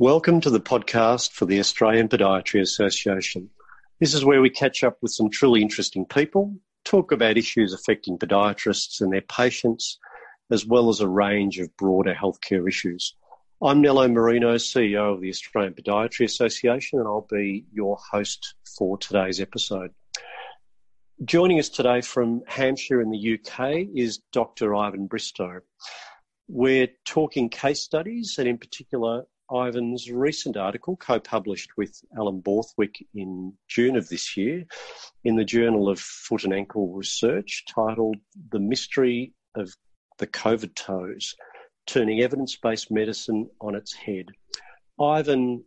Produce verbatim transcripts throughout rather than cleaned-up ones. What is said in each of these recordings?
Welcome to the podcast for the Australian Podiatry Association. This is where we catch up with some truly interesting people, talk about issues affecting podiatrists and their patients, as well as a range of broader healthcare issues. I'm Nello Marino, C E O of the Australian Podiatry Association, and I'll be your host for today's episode. Joining us today from Hampshire in the U K is Doctor Ivan Bristow. We're talking case studies, and in particular, Ivan's recent article, co-published with Alan Borthwick in June of this year in the Journal of Foot and Ankle Research, titled The Mystery of the COVID Toes, Turning Evidence-Based Medicine on Its Head. Ivan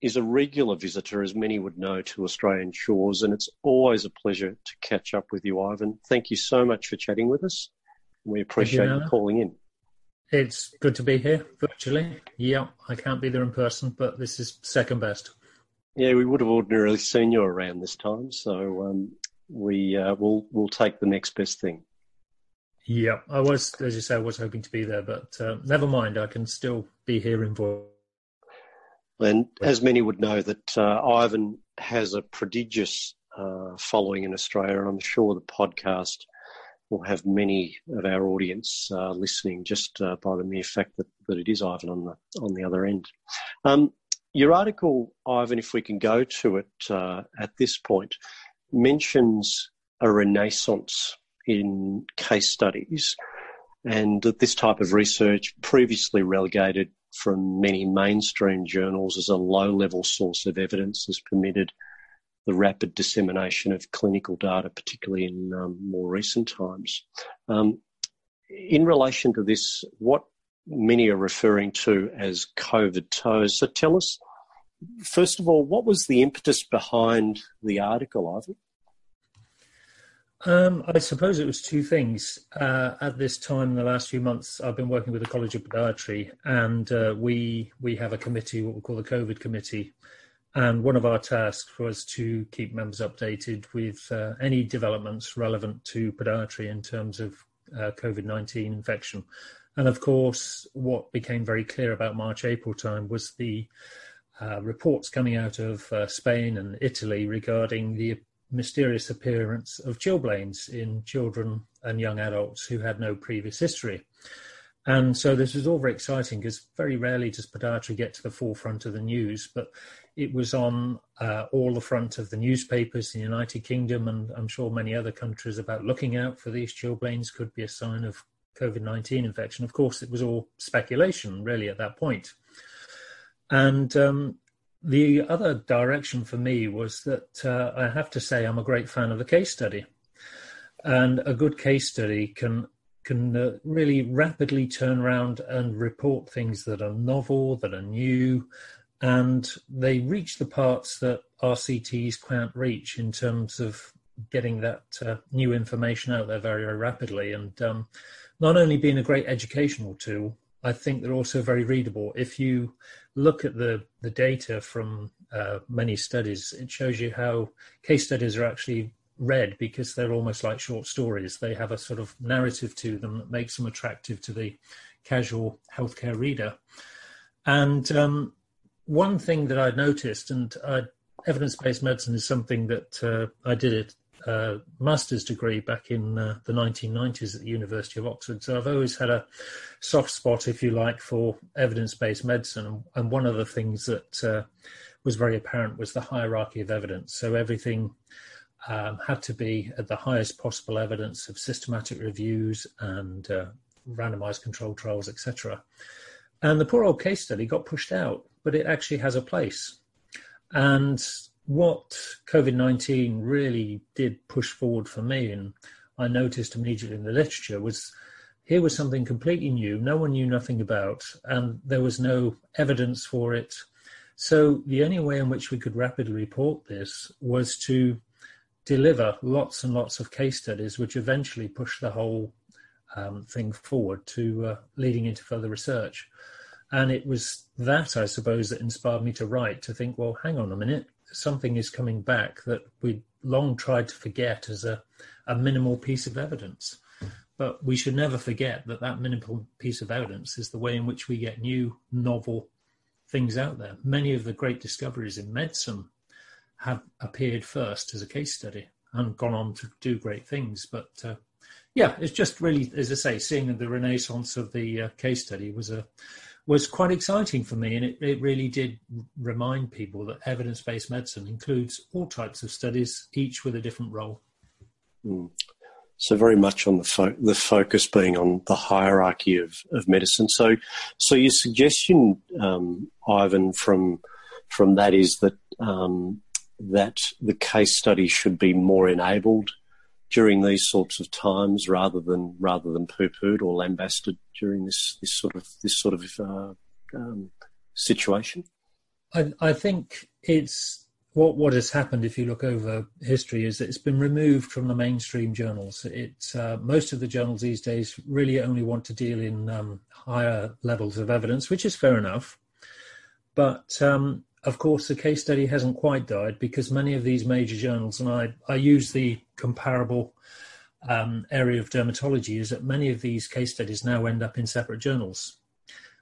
is a regular visitor, as many would know, to Australian shores, and it's always a pleasure to catch up with you, Ivan. Thank you so much for chatting with us. We appreciate you, you calling in. It's good to be here virtually. Yeah, I can't be there in person, but this is second best. Yeah, we would have ordinarily seen you around this time, so um, we uh, will we'll take the next best thing. Yeah, I was, as you say, I was hoping to be there, but uh, never mind, I can still be here in voice. And as many would know, that uh, Ivan has a prodigious uh, following in Australia, and I'm sure the podcast will have many of our audience uh, listening just uh, by the mere fact that, that it is Ivan on the on the other end. Um, your article, Ivan, if we can go to it uh, at this point, mentions a renaissance in case studies, and that this type of research, previously relegated from many mainstream journals as a low-level source of evidence, has permitted the rapid dissemination of clinical data, particularly in um, more recent times. Um, in relation to this, what many are referring to as COVID toes. So tell us, first of all, what was the impetus behind the article, Ivan? Um, I suppose it was two things. Uh, at this time, in the last few months, I've been working with the College of Podiatry, and uh, we we have a committee, what we call the COVID committee, and one of our tasks was to keep members updated with uh, any developments relevant to podiatry in terms of uh, COVID nineteen infection. And of course, what became very clear about March, April time was the uh, reports coming out of uh, Spain and Italy regarding the mysterious appearance of chilblains in children and young adults who had no previous history. And so this was all very exciting because very rarely does podiatry get to the forefront of the news, but it was on uh, all the front of the newspapers in the United Kingdom, and I'm sure many other countries, about looking out for these chilblains could be a sign of COVID nineteen infection. Of course, it was all speculation really at that point. And um, the other direction for me was that uh, I have to say I'm a great fan of a case study, and a good case study can can uh, really rapidly turn around and report things that are novel, that are new, and they reach the parts that R C Ts can't reach in terms of getting that uh, new information out there very, very rapidly. And um, not only being a great educational tool, I think they're also very readable. If you look at the, the data from uh, many studies, it shows you how case studies are actually read, because they're almost like short stories. They have a sort of narrative to them that makes them attractive to the casual healthcare reader. And um, one thing that I noticed, and uh, evidence-based medicine is something that uh, I did a uh, master's degree back in uh, the nineteen nineties at the University of Oxford. So I've always had a soft spot, if you like, for evidence-based medicine. And one of the things that uh, was very apparent was the hierarchy of evidence. So everything Um, had to be at the highest possible evidence of systematic reviews and uh, randomized controlled trials, et cetera. And the poor old case study got pushed out, but it actually has a place. And what COVID nineteen really did push forward for me, and I noticed immediately in the literature, was here was something completely new, no one knew nothing about, and there was no evidence for it. So the only way in which we could rapidly report this was to deliver lots and lots of case studies, which eventually push the whole um, thing forward to uh, leading into further research. And it was that, I suppose, that inspired me to write, to think, well, hang on a minute, something is coming back that we long tried to forget as a, a minimal piece of evidence. But we should never forget that that minimal piece of evidence is the way in which we get new, novel things out there. Many of the great discoveries in medicine have appeared first as a case study and gone on to do great things. But uh, yeah, it's just really, as I say, seeing the renaissance of the uh, case study was a was quite exciting for me. And it, it really did remind people that evidence-based medicine includes all types of studies, each with a different role. Mm. So very much on the fo- the focus being on the hierarchy of, of medicine. So, so your suggestion, um, Ivan, from from that is that um, that the case study should be more enabled during these sorts of times, rather than rather than poo-pooed or lambasted during this, this sort of this sort of uh, um, situation. I, I think it's. What what has happened, if you look over history, is that it's been removed from the mainstream journals. It's uh, most of the journals these days really only want to deal in um, higher levels of evidence, which is fair enough. But um, of course, the case study hasn't quite died, because many of these major journals, and I, I use the comparable um, area of dermatology, is that many of these case studies now end up in separate journals.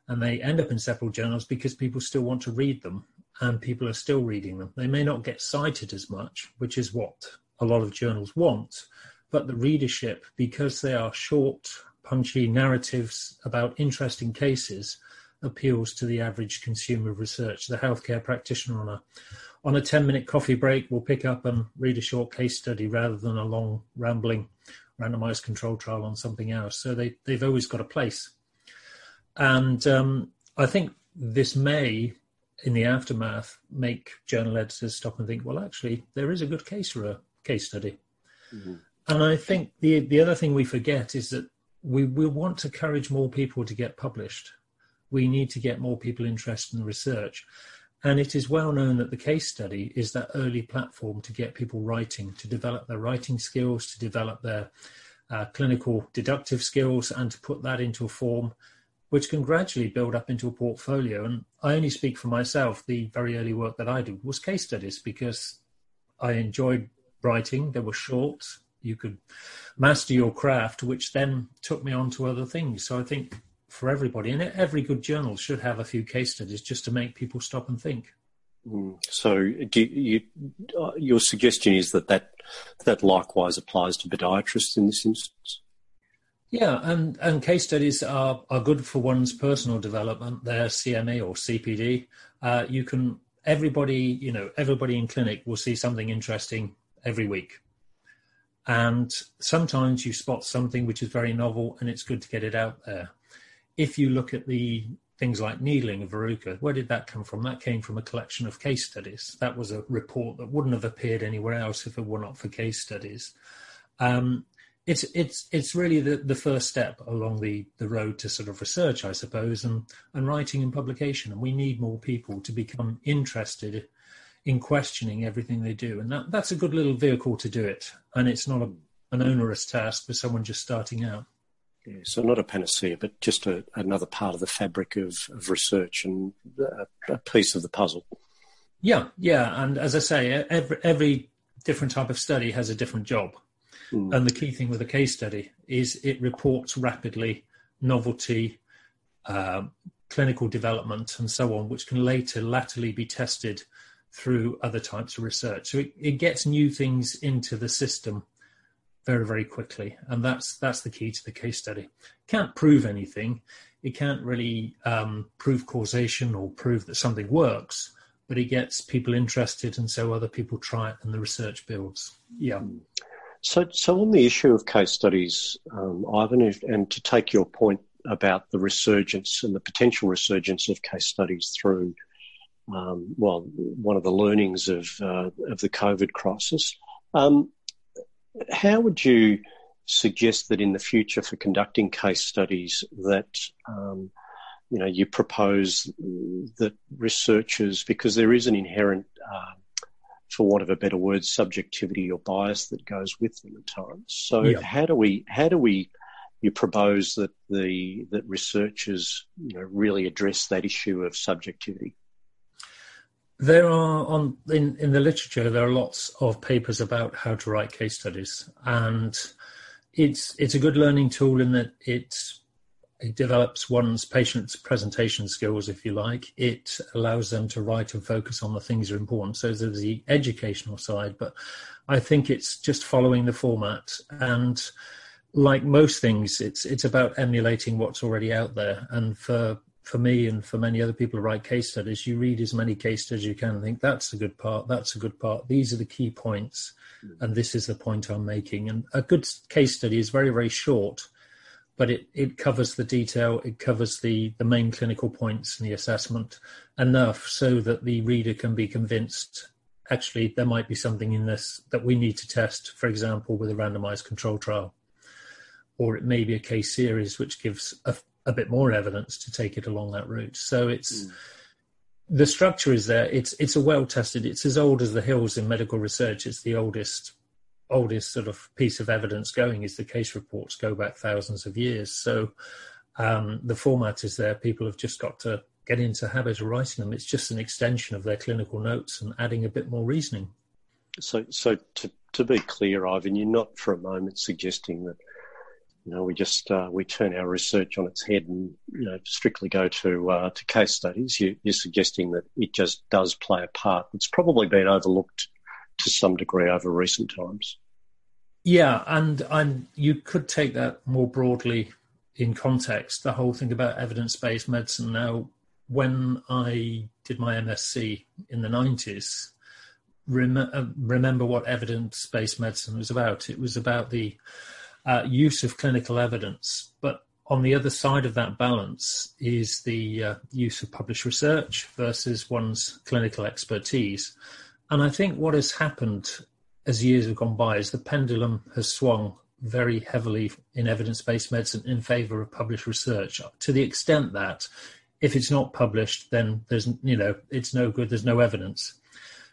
And they end up in separate journals because people still want to read them. And people are still reading them. They may not get cited as much, which is what a lot of journals want, but the readership, because they are short, punchy narratives about interesting cases, appeals to the average consumer of research. The healthcare practitioner on a on a ten-minute coffee break will pick up and read a short case study rather than a long, rambling, randomized control trial on something else. So they, they've always got a place. And um, I think this may, in the aftermath, make journal editors stop and think, well, actually, there is a good case for a case study. Mm-hmm. And I think the the other thing we forget is that we will want to encourage more people to get published. We need to get more people interested in research. And it is well known that the case study is that early platform to get people writing, to develop their writing skills, to develop their uh, clinical deductive skills, and to put that into a form which can gradually build up into a portfolio. And I only speak for myself. The very early work that I did was case studies because I enjoyed writing. They were short. You could master your craft, which then took me on to other things. So I think for everybody, and every good journal should have a few case studies just to make people stop and think. Mm. So do you, your suggestion is that, that that likewise applies to podiatrists in this instance? Yeah, and, and case studies are, are good for one's personal development. They're C M E or C P D. Uh, you can, everybody, you know, everybody in clinic will see something interesting every week. And sometimes you spot something which is very novel and it's good to get it out there. If you look at the things like needling and verruca, where did that come from? That came from a collection of case studies. That was a report that wouldn't have appeared anywhere else if it were not for case studies. Um, It's it's it's really the, the first step along the, the road to sort of research, I suppose, and, and writing and publication. And we need more people to become interested in questioning everything they do. And that, that's a good little vehicle to do it. And it's not a, an onerous task for someone just starting out. Yeah, so not a panacea, but just a, another part of the fabric of, of research and a, a piece of the puzzle. Yeah, yeah. And as I say, every every different type of study has a different job. Mm. And the key thing with a case study is it reports rapidly novelty, um, clinical development and so on, which can later latterly be tested through other types of research. So it, it gets new things into the system very, very quickly. And that's that's the key to the case study. Can't prove anything. It can't really um, prove causation or prove that something works, but it gets people interested. And so other people try it and the research builds. Yeah. Mm. So, so on the issue of case studies, um, Ivan, if, and to take your point about the resurgence and the potential resurgence of case studies through, um, well, one of the learnings of uh, of the COVID crisis, um, how would you suggest that in the future for conducting case studies that um, you know you propose that researchers, because there is an inherent uh, for want of a better word, subjectivity or bias that goes with them at times. So yeah. how do we, how do we, you propose that the, that researchers, you know, really address that issue of subjectivity? There are on, in, in the literature, there are lots of papers about how to write case studies, and it's, it's a good learning tool in that it's, It develops one's patient's presentation skills, if you like. It allows them to write and focus on the things that are important. So there's the educational side, but I think it's just following the format. And like most things, it's it's about emulating what's already out there. And for for me and for many other people who write case studies, you read as many case studies as you can and think, that's a good part, that's a good part. These are the key points, and this is the point I'm making. And a good case study is very, very short, but it, it covers the detail, it covers the, the main clinical points and the assessment enough so that the reader can be convinced, actually, there might be something in this that we need to test, for example, with a randomized control trial. Or it may be a case series which gives a a bit more evidence to take it along that route. So it's, mm. the structure is there. It's, it's a well-tested, it's as old as the hills in medical research. It's the oldest, oldest sort of piece of evidence going is the case reports go back thousands of years. So um, the format is there. People have just got to get into the habit of writing them. It's just an extension of their clinical notes and adding a bit more reasoning. So, so to, to be clear, Ivan, you're not for a moment suggesting that, you know, we just uh, we turn our research on its head and, you know, strictly go to uh, to case studies. You, you're suggesting that it just does play a part. It's probably been overlooked to some degree over recent times. Yeah, and and you could take that more broadly in context. The whole thing about evidence-based medicine. Now, when I did my M S c in the nineties, rem- remember what evidence-based medicine was about. It was about the Uh, use of clinical evidence, but on the other side of that balance is the uh, use of published research versus one's clinical expertise. And I think what has happened as years have gone by is the pendulum has swung very heavily in evidence-based medicine in favour of published research, to the extent that if it's not published, then there's, you know, it's no good, there's no evidence.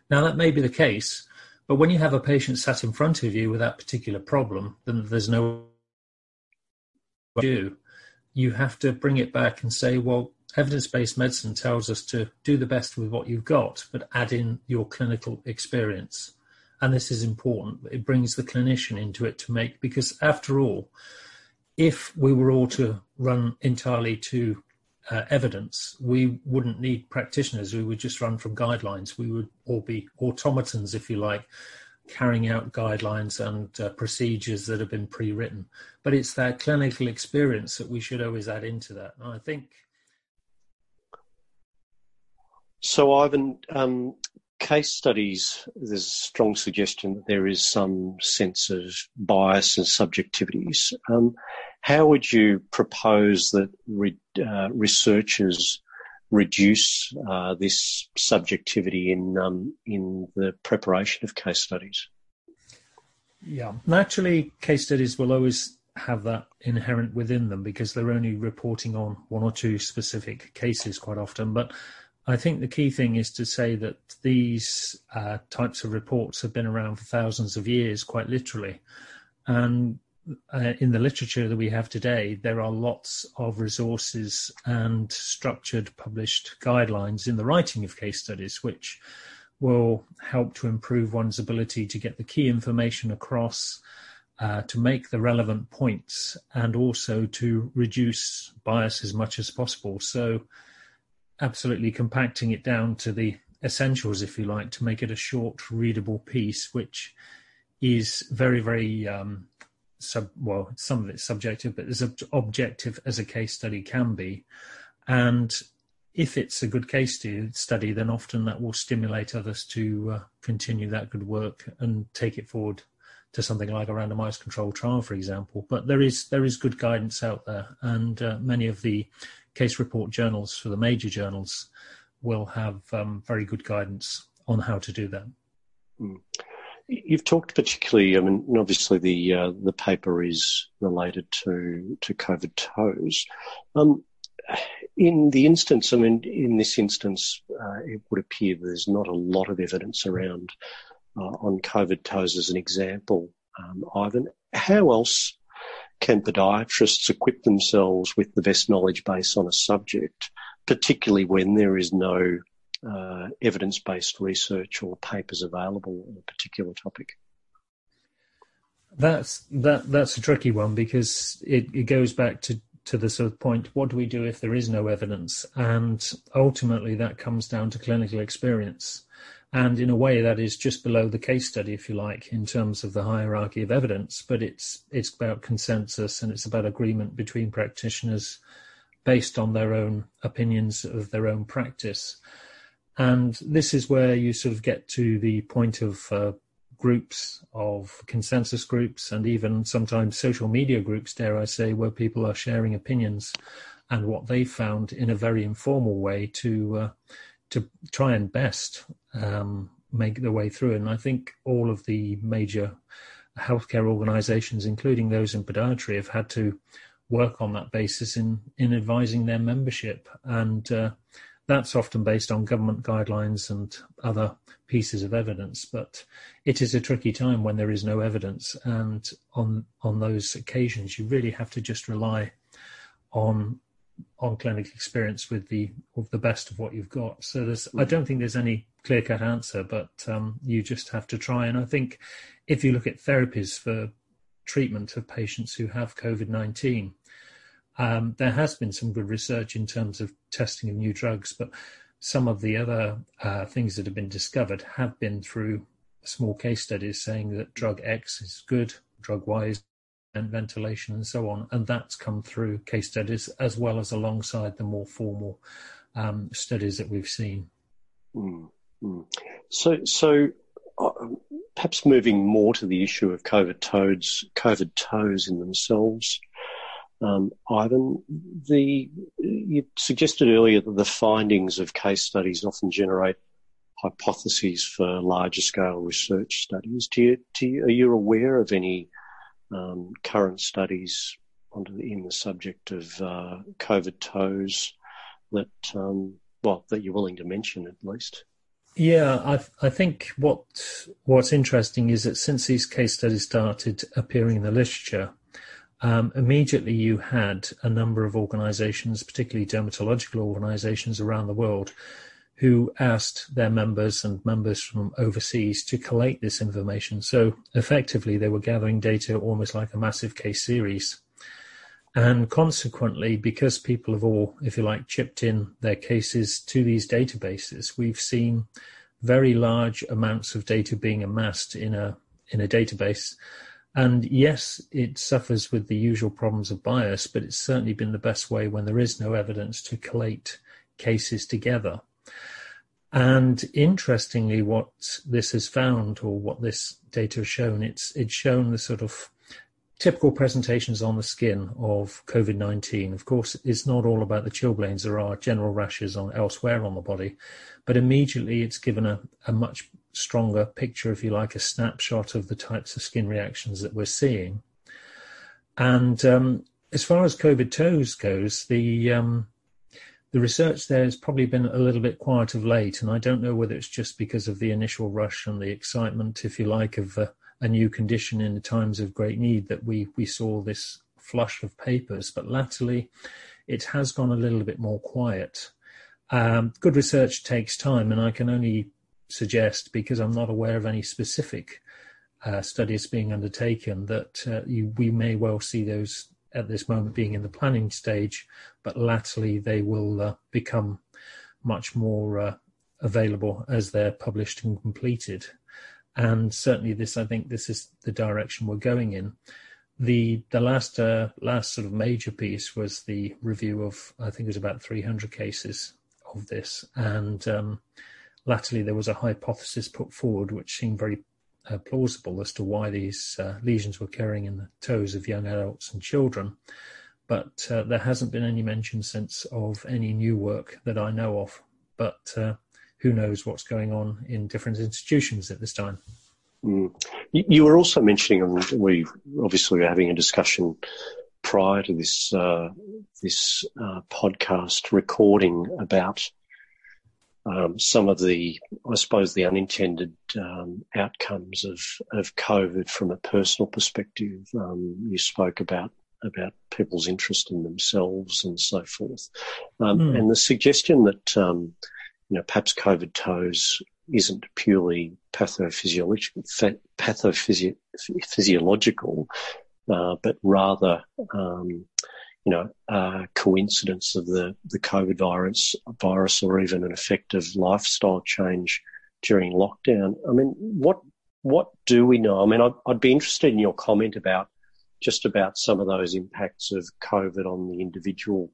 Now, that may be the case, but when you have a patient sat in front of you with that particular problem, then there's no do. You have to bring it back and say, well, evidence-based medicine tells us to do the best with what you've got, but add in your clinical experience. And this is important. It brings the clinician into it to make, because after all, if we were all to run entirely to Uh, evidence, we wouldn't need practitioners. We would just run from guidelines. We would all be automatons, if you like, carrying out guidelines and uh, procedures that have been pre-written. But it's that clinical experience that we should always add into that. And I think. So, Ivan, um, case studies, there's a strong suggestion that there is some sense of bias and subjectivities. Um, How would you propose that re, uh, researchers reduce uh, this subjectivity in um, in the preparation of case studies? Yeah, naturally, case studies will always have that inherent within them because they're only reporting on one or two specific cases quite often. But I think the key thing is to say that these uh, types of reports have been around for thousands of years, quite literally, and Uh, in the literature that we have today, there are lots of resources and structured published guidelines in the writing of case studies, which will help to improve one's ability to get the key information across, uh, to make the relevant points, and also to reduce bias as much as possible. So absolutely compacting it down to the essentials, if you like, to make it a short, readable piece, which is very, very... Um, Sub, well, some of it's subjective, but as objective as a case study can be. And if it's a good case study, then often that will stimulate others to uh, continue that good work and take it forward to something like a randomized control trial, for example. But there is there is good guidance out there, and uh, many of the case report journals for the major journals will have um, very good guidance on how to do that. Mm. You've talked particularly, I mean, obviously the uh, the paper is related to, to COVID toes. Um, in the instance, I mean, in this instance, uh, it would appear there's not a lot of evidence around uh, on COVID toes as an example, um, Ivan. How else can podiatrists equip themselves with the best knowledge base on a subject, particularly when there is no Uh, evidence-based research or papers available on a particular topic? That's that that's a tricky one because it, it goes back to to the sort of point, what do we do if there is no evidence? And ultimately that comes down to clinical experience. And in a way that is just below the case study, if you like, in terms of the hierarchy of evidence, but it's it's about consensus and it's about agreement between practitioners based on their own opinions of their own practice. And this is where you sort of get to the point of uh, groups of consensus groups and even sometimes social media groups, dare I say, where people are sharing opinions and what they found in a very informal way to uh, to try and best um, make their way through. And I think all of the major healthcare organisations, including those in podiatry, have had to work on that basis in, in advising their membership. And uh, that's often based on government guidelines and other pieces of evidence, but it is a tricky time when there is no evidence. And on on those occasions, you really have to just rely on on clinical experience with the of the best of what you've got. So there's, I don't think there's any clear-cut answer, but um, you just have to try. And I think if you look at therapies for treatment of patients who have COVID nineteen, Um, there has been some good research in terms of testing of new drugs, but some of the other uh, things that have been discovered have been through small case studies saying that drug X is good, drug Y is and ventilation and so on. And that's come through case studies as well as alongside the more formal um, studies that we've seen. Mm, mm. So, so uh, perhaps moving more to the issue of COVID toes, COVID toes in themselves. Um, Ivan, the, you suggested earlier that the findings of case studies often generate hypotheses for larger scale research studies. Do you, do you, are you aware of any um, current studies on the, in the subject of uh, COVID toes that, um, well, that you're willing to mention at least? Yeah, I, I think what what's interesting is that since these case studies started appearing in the literature, Um, immediately you had a number of organisations, particularly dermatological organisations around the world, who asked their members and members from overseas to collate this information. So effectively they were gathering data almost like a massive case series. And consequently, because people have all, if you like, chipped in their cases to these databases, we've seen very large amounts of data being amassed in a in a database. And yes, it suffers with the usual problems of bias, but it's certainly been the best way when there is no evidence to collate cases together. And interestingly, what this has found, or what this data has shown, it's it's shown the sort of typical presentations on the skin of COVID nineteen. Of course, it's not all about the chilblains. There are general rashes on elsewhere on the body, but immediately it's given a, a much stronger picture, if you like, a snapshot of the types of skin reactions that we're seeing. And um, as far as COVID toes goes, the um, the research there has probably been a little bit quiet of late, and I don't know whether it's just because of the initial rush and the excitement, if you like, of uh, a new condition in the times of great need that we we saw this flush of papers. But latterly, it has gone a little bit more quiet. Um, good research takes time, and I can only suggest, because I'm not aware of any specific uh, studies being undertaken, that uh, you, we may well see those at this moment being in the planning stage, but latterly they will uh, become much more uh, available as they're published and completed. And certainly this, I think this is the direction we're going in. The the last uh, last sort of major piece was the review of, I think it was about three hundred cases of this, and um latterly, there was a hypothesis put forward which seemed very uh, plausible as to why these uh, lesions were occurring in the toes of young adults and children. But uh, there hasn't been any mention since of any new work that I know of. But uh, who knows what's going on in different institutions at this time. Mm. You were also mentioning, and we obviously were having a discussion prior to this, uh, this uh, podcast recording about Um, some of the, I suppose, the unintended um, outcomes of, of COVID from a personal perspective. Um, you spoke about about people's interest in themselves and so forth, um, mm. and the suggestion that um, you know perhaps COVID toes isn't purely pathophysiological, pathophysio- physiological, uh, but rather um, you know, uh, coincidence of the, the COVID virus, virus or even an effective lifestyle change during lockdown. I mean, what what do we know? I mean, I'd, I'd be interested in your comment about just about some of those impacts of COVID on the individual,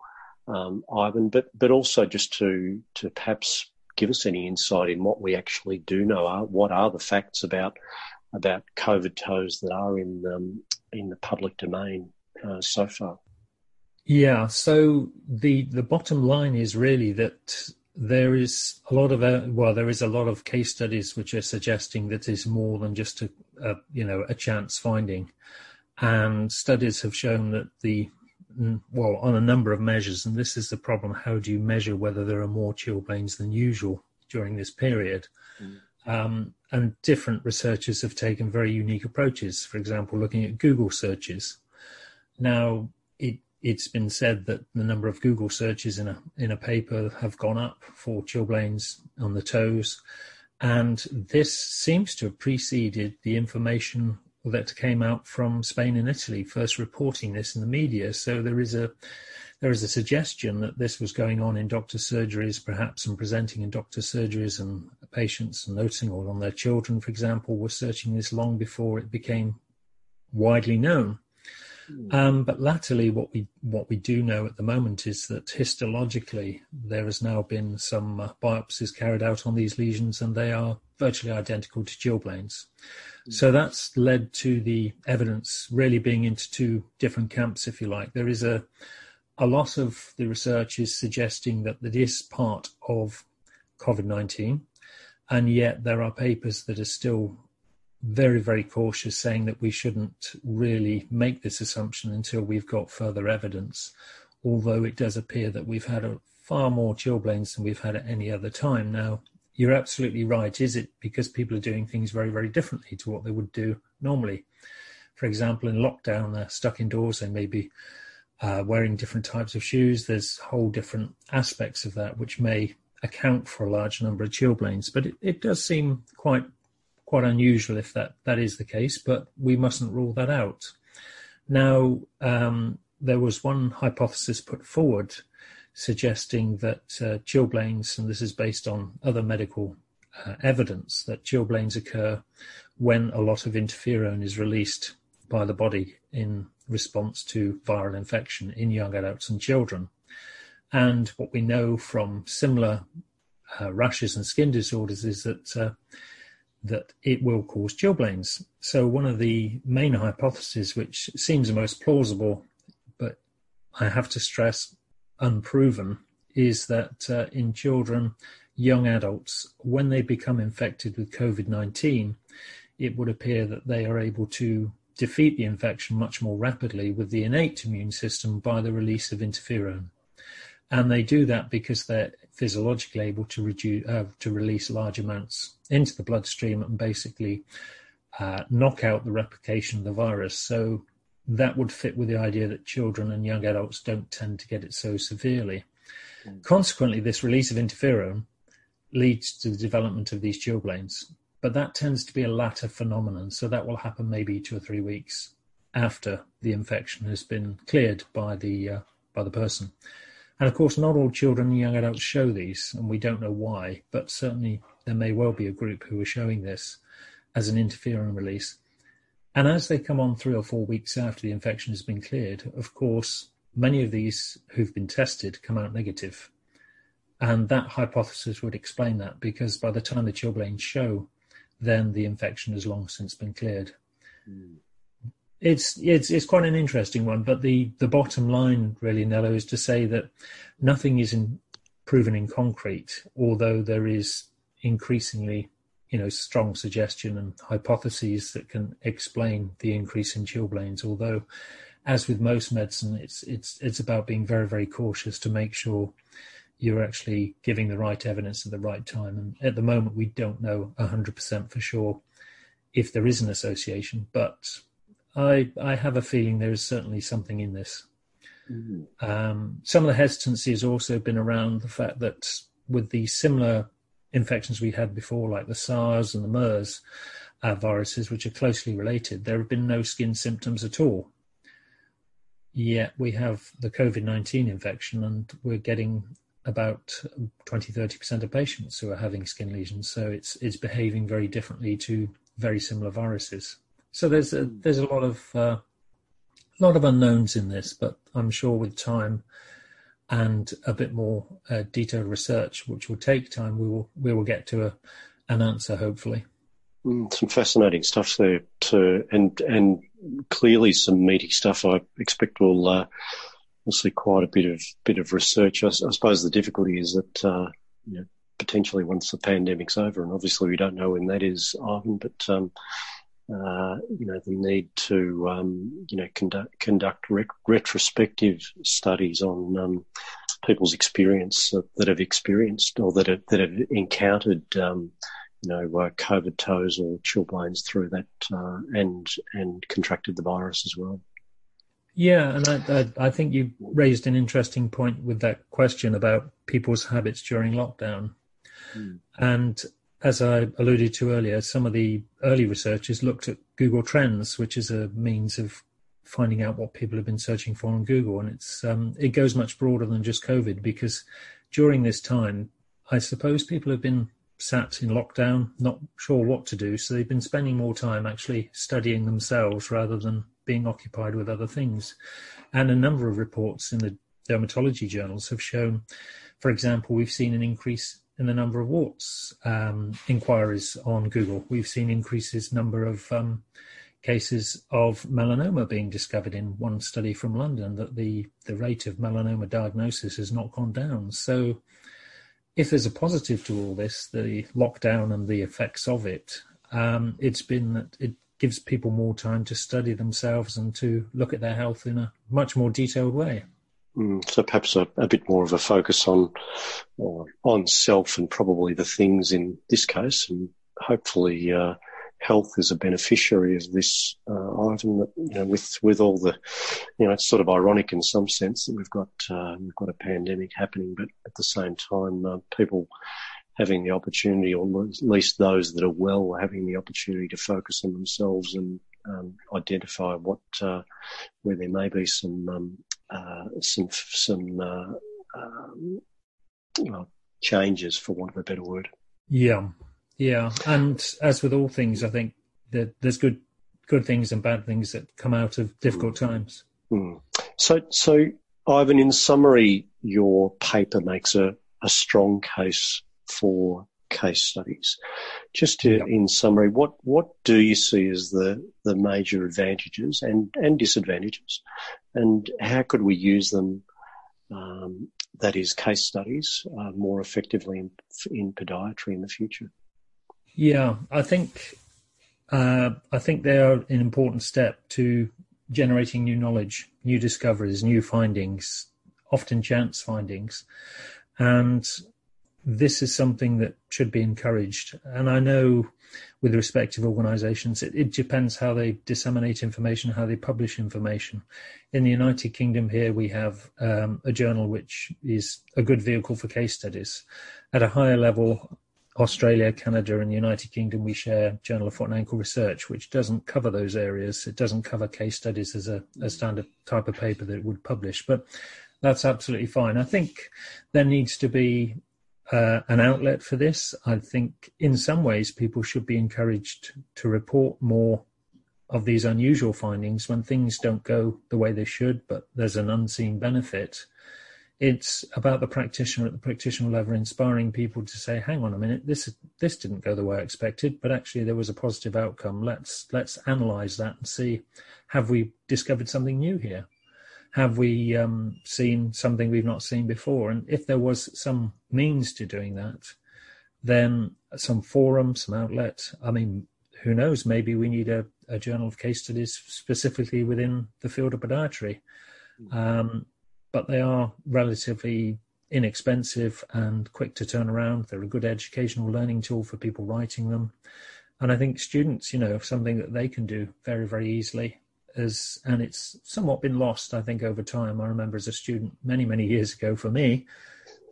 um, Ivan, but but also just to to perhaps give us any insight in what we actually do know. Are, what are the facts about about COVID toes that are in um, in the public domain uh, so far? Yeah, so the the bottom line is really that there is a lot of uh, well, there is a lot of case studies which are suggesting that it's more than just a, a you know a chance finding, and studies have shown that the well on a number of measures, and this is the problem: how do you measure whether there are more chilblains than usual during this period? Mm. Um, and different researchers have taken very unique approaches. For example, looking at Google searches. Now, it, it's been said that the number of Google searches in a in a paper have gone up for chilblains on the toes, and this seems to have preceded the information that came out from Spain and Italy first reporting this in the media. So there is a there is a suggestion that this was going on in doctor surgeries, perhaps, and presenting in doctor surgeries, and patients noting, or on their children, for example, were searching this long before it became widely known. Mm. Um, but latterly, what we what we do know at the moment is that histologically there has now been some uh, biopsies carried out on these lesions, and they are virtually identical to chilblains. Mm. So that's led to the evidence really being into two different camps, if you like. There is a A lot of the research is suggesting that it is part of COVID nineteen, and yet there are papers that are still very, very cautious, saying that we shouldn't really make this assumption until we've got further evidence, although it does appear that we've had a far more chilblains than we've had at any other time. Now, you're absolutely right. Is it because people are doing things very, very differently to what they would do normally? For example, in lockdown, they're stuck indoors, they may be Uh, wearing different types of shoes. There's whole different aspects of that which may account for a large number of chilblains. But it, it does seem quite quite unusual if that, that is the case, but we mustn't rule that out. Now, um, there was one hypothesis put forward suggesting that uh, chilblains, and this is based on other medical uh, evidence, that chilblains occur when a lot of interferon is released by the body in response to viral infection in young adults and children. And what we know from similar uh, rashes and skin disorders is that uh, that it will cause chilblains. So one of the main hypotheses, which seems the most plausible, but I have to stress unproven, is that uh, in children, young adults, when they become infected with COVID nineteen, it would appear that they are able to defeat the infection much more rapidly with the innate immune system by the release of interferon. And they do that because they're physiologically able to reduce, uh, to release large amounts into the bloodstream and basically uh, knock out the replication of the virus. So that would fit with the idea that children and young adults don't tend to get it so severely. Mm. Consequently, this release of interferon leads to the development of these chilblains. But that tends to be a latter phenomenon. So that will happen maybe two or three weeks after the infection has been cleared by the uh, by the person. And of course, not all children and young adults show these, and we don't know why, but certainly there may well be a group who are showing this as an interferon release. And as they come on three or four weeks after the infection has been cleared, of course, many of these who've been tested come out negative. And that hypothesis would explain that, because by the time the chilblains show, then the infection has long since been cleared. Mm. It's it's it's quite an interesting one, but the, the bottom line really, Nello, is to say that nothing is in, proven in concrete, although there is increasingly, you know, strong suggestion and hypotheses that can explain the increase in chilblains. Although, as with most medicine, it's it's it's about being very, very cautious to make sure you're actually giving the right evidence at the right time. And at the moment, we don't know one hundred percent for sure if there is an association, but I I have a feeling there is certainly something in this. Mm-hmm. Um, some of the hesitancy has also been around the fact that with the similar infections we had before, like the SARS and the MERS uh, viruses, which are closely related, there have been no skin symptoms at all. yet we have the COVID nineteen infection and we're getting about twenty, thirty percent of patients who are having skin lesions. So it's it's behaving very differently to very similar viruses. So there's a, there's a lot of uh, lot of unknowns in this, but I'm sure with time and a bit more uh, detailed research, which will take time, we will we will get to a, an answer, hopefully. Some fascinating stuff there too, and and clearly some meaty stuff. I expect we'll uh, we'll see quite a bit of bit of research. I, I suppose the difficulty is that uh, you know, potentially once the pandemic's over, and obviously we don't know when that is, Ivan, but um, uh, you know, the need to um, you know conduct conduct rec- retrospective studies on um, people's experience that, that have experienced or that have, that have encountered. Um, You know, uh, COVID toes or chilblains through that, uh, and and contracted the virus as well. Yeah, and I, I, I think you raised an interesting point with that question about people's habits during lockdown. Mm. And as I alluded to earlier, some of the early researchers looked at Google Trends, which is a means of finding out what people have been searching for on Google, and it's um, it goes much broader than just COVID, because during this time, I suppose people have been sat in lockdown, not sure what to do, so they've been spending more time actually studying themselves rather than being occupied with other things. And a number of reports in the dermatology journals have shown, for example, we've seen an increase in the number of warts um, inquiries on Google. We've seen increases number of um, cases of melanoma being discovered in one study from London, that the the rate of melanoma diagnosis has not gone down. So if there's a positive to all this, the lockdown and the effects of it, um, it's been that it gives people more time to study themselves and to look at their health in a much more detailed way. Mm, so perhaps a, a bit more of a focus on on self and probably the things in this case, and hopefully uh, health is a beneficiary of this, uh, Ivan. That, you know, with with all the, you know, it's sort of ironic in some sense that we've got uh, we've got a pandemic happening, but at the same time, uh, people having the opportunity, or at least those that are well, having the opportunity to focus on themselves and um, identify what uh, where there may be some um, uh, some some uh, um, you know, changes, for want of a better word. Yeah. Yeah, and as with all things, I think that there's good good things and bad things that come out of difficult mm. times. Mm. So, so Ivan, in summary, your paper makes a, a strong case for case studies. Just to, yep. in summary, what, what do you see as the, the major advantages and, and disadvantages, and how could we use them, um, that is, case studies, uh, more effectively in, in podiatry in the future? Yeah, I think uh, I think they are an important step to generating new knowledge, new discoveries, new findings, often chance findings. And this is something that should be encouraged. And I know with the respective organisations, it, it depends how they disseminate information, how they publish information. In the United Kingdom here, we have um, a journal which is a good vehicle for case studies. At a higher level, Australia, Canada and the United Kingdom, we share Journal of Foot and Ankle Research, which doesn't cover those areas. It doesn't cover case studies as a, a standard type of paper that it would publish, but that's absolutely fine. I think there needs to be uh, an outlet for this. I think in some ways people should be encouraged to report more of these unusual findings when things don't go the way they should, but there's an unseen benefit. It's about the practitioner at the practitioner level inspiring people to say, hang on a minute, this this didn't go the way I expected, but actually there was a positive outcome. Let's let's analyse that and see, have we discovered something new here? Have we um, seen something we've not seen before? And if there was some means to doing that, then some forum, some outlet, I mean, who knows, maybe we need a, a journal of case studies specifically within the field of podiatry. Um But they are relatively inexpensive and quick to turn around. They're a good educational learning tool for people writing them. And I think students, you know, something that they can do very, very easily. As, and it's somewhat been lost, I think, over time. I remember as a student many, many years ago for me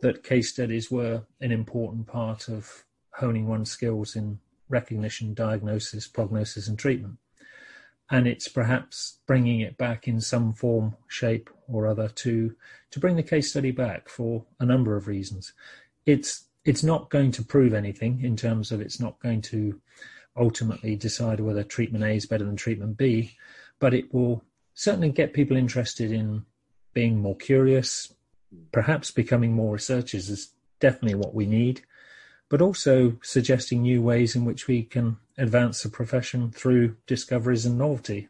that case studies were an important part of honing one's skills in recognition, diagnosis, prognosis and treatment. and it's perhaps bringing it back in some form, shape or other to to bring the case study back for a number of reasons. It's it's not going to prove anything in terms of it's not going to ultimately decide whether treatment A is better than treatment B, but it will certainly get people interested in being more curious, perhaps becoming more researchers is definitely what we need, but also suggesting new ways in which we can advance the profession through discoveries and novelty.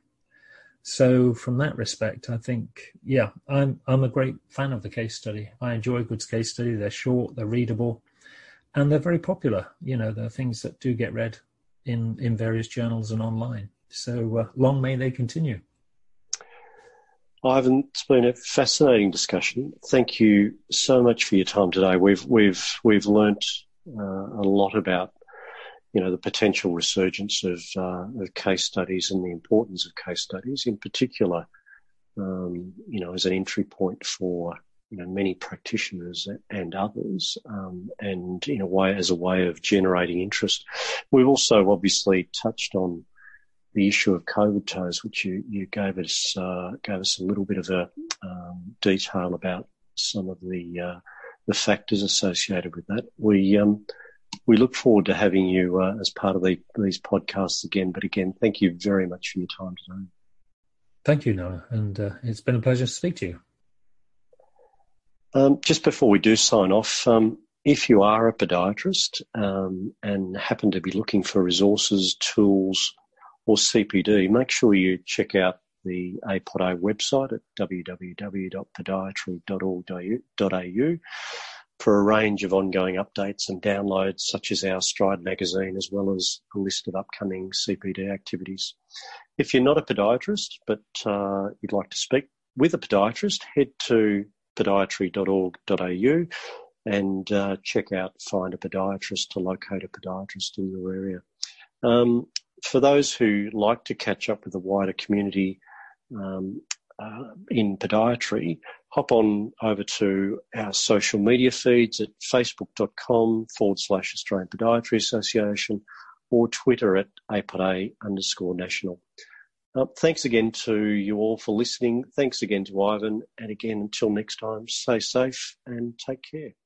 So from that respect, I think, yeah, I'm I'm a great fan of the case study. I enjoy Good's case study. They're short, they're readable, and they're very popular. You know, they're things that do get read in, in various journals and online. So uh, long may they continue. Ivan, it's been a fascinating discussion. Thank you so much for your time today. We've we've we've learnt uh, a lot about, you know, the potential resurgence of, uh, of case studies and the importance of case studies, in particular, um, you know, as an entry point for, you know, many practitioners and others, um, and in a way as a way of generating interest. We've also obviously touched on the issue of COVID toes, which you, you gave us uh, gave us a little bit of a um, detail about some of the uh, the factors associated with that. We um, we look forward to having you uh, as part of the, these podcasts again. But again, thank you very much for your time today. Thank you, Noah, and uh, it's been a pleasure to speak to you. Um, just before we do sign off, um, if you are a podiatrist um, and happen to be looking for resources, tools, or C P D, make sure you check out the APODA website at w w w dot podiatry dot org dot a u for a range of ongoing updates and downloads, such as our Stride magazine, as well as a list of upcoming C P D activities. If you're not a podiatrist, but uh, you'd like to speak with a podiatrist, head to podiatry dot org dot a u and uh, check out Find a Podiatrist to locate a podiatrist in your area. Um, For those who like to catch up with the wider community um, uh, in podiatry, hop on over to our social media feeds at facebook.com forward slash Australian Podiatry Association or Twitter at APODA underscore national. Uh, thanks again to you all for listening. Thanks again to Ivan. And again, until next time, stay safe and take care.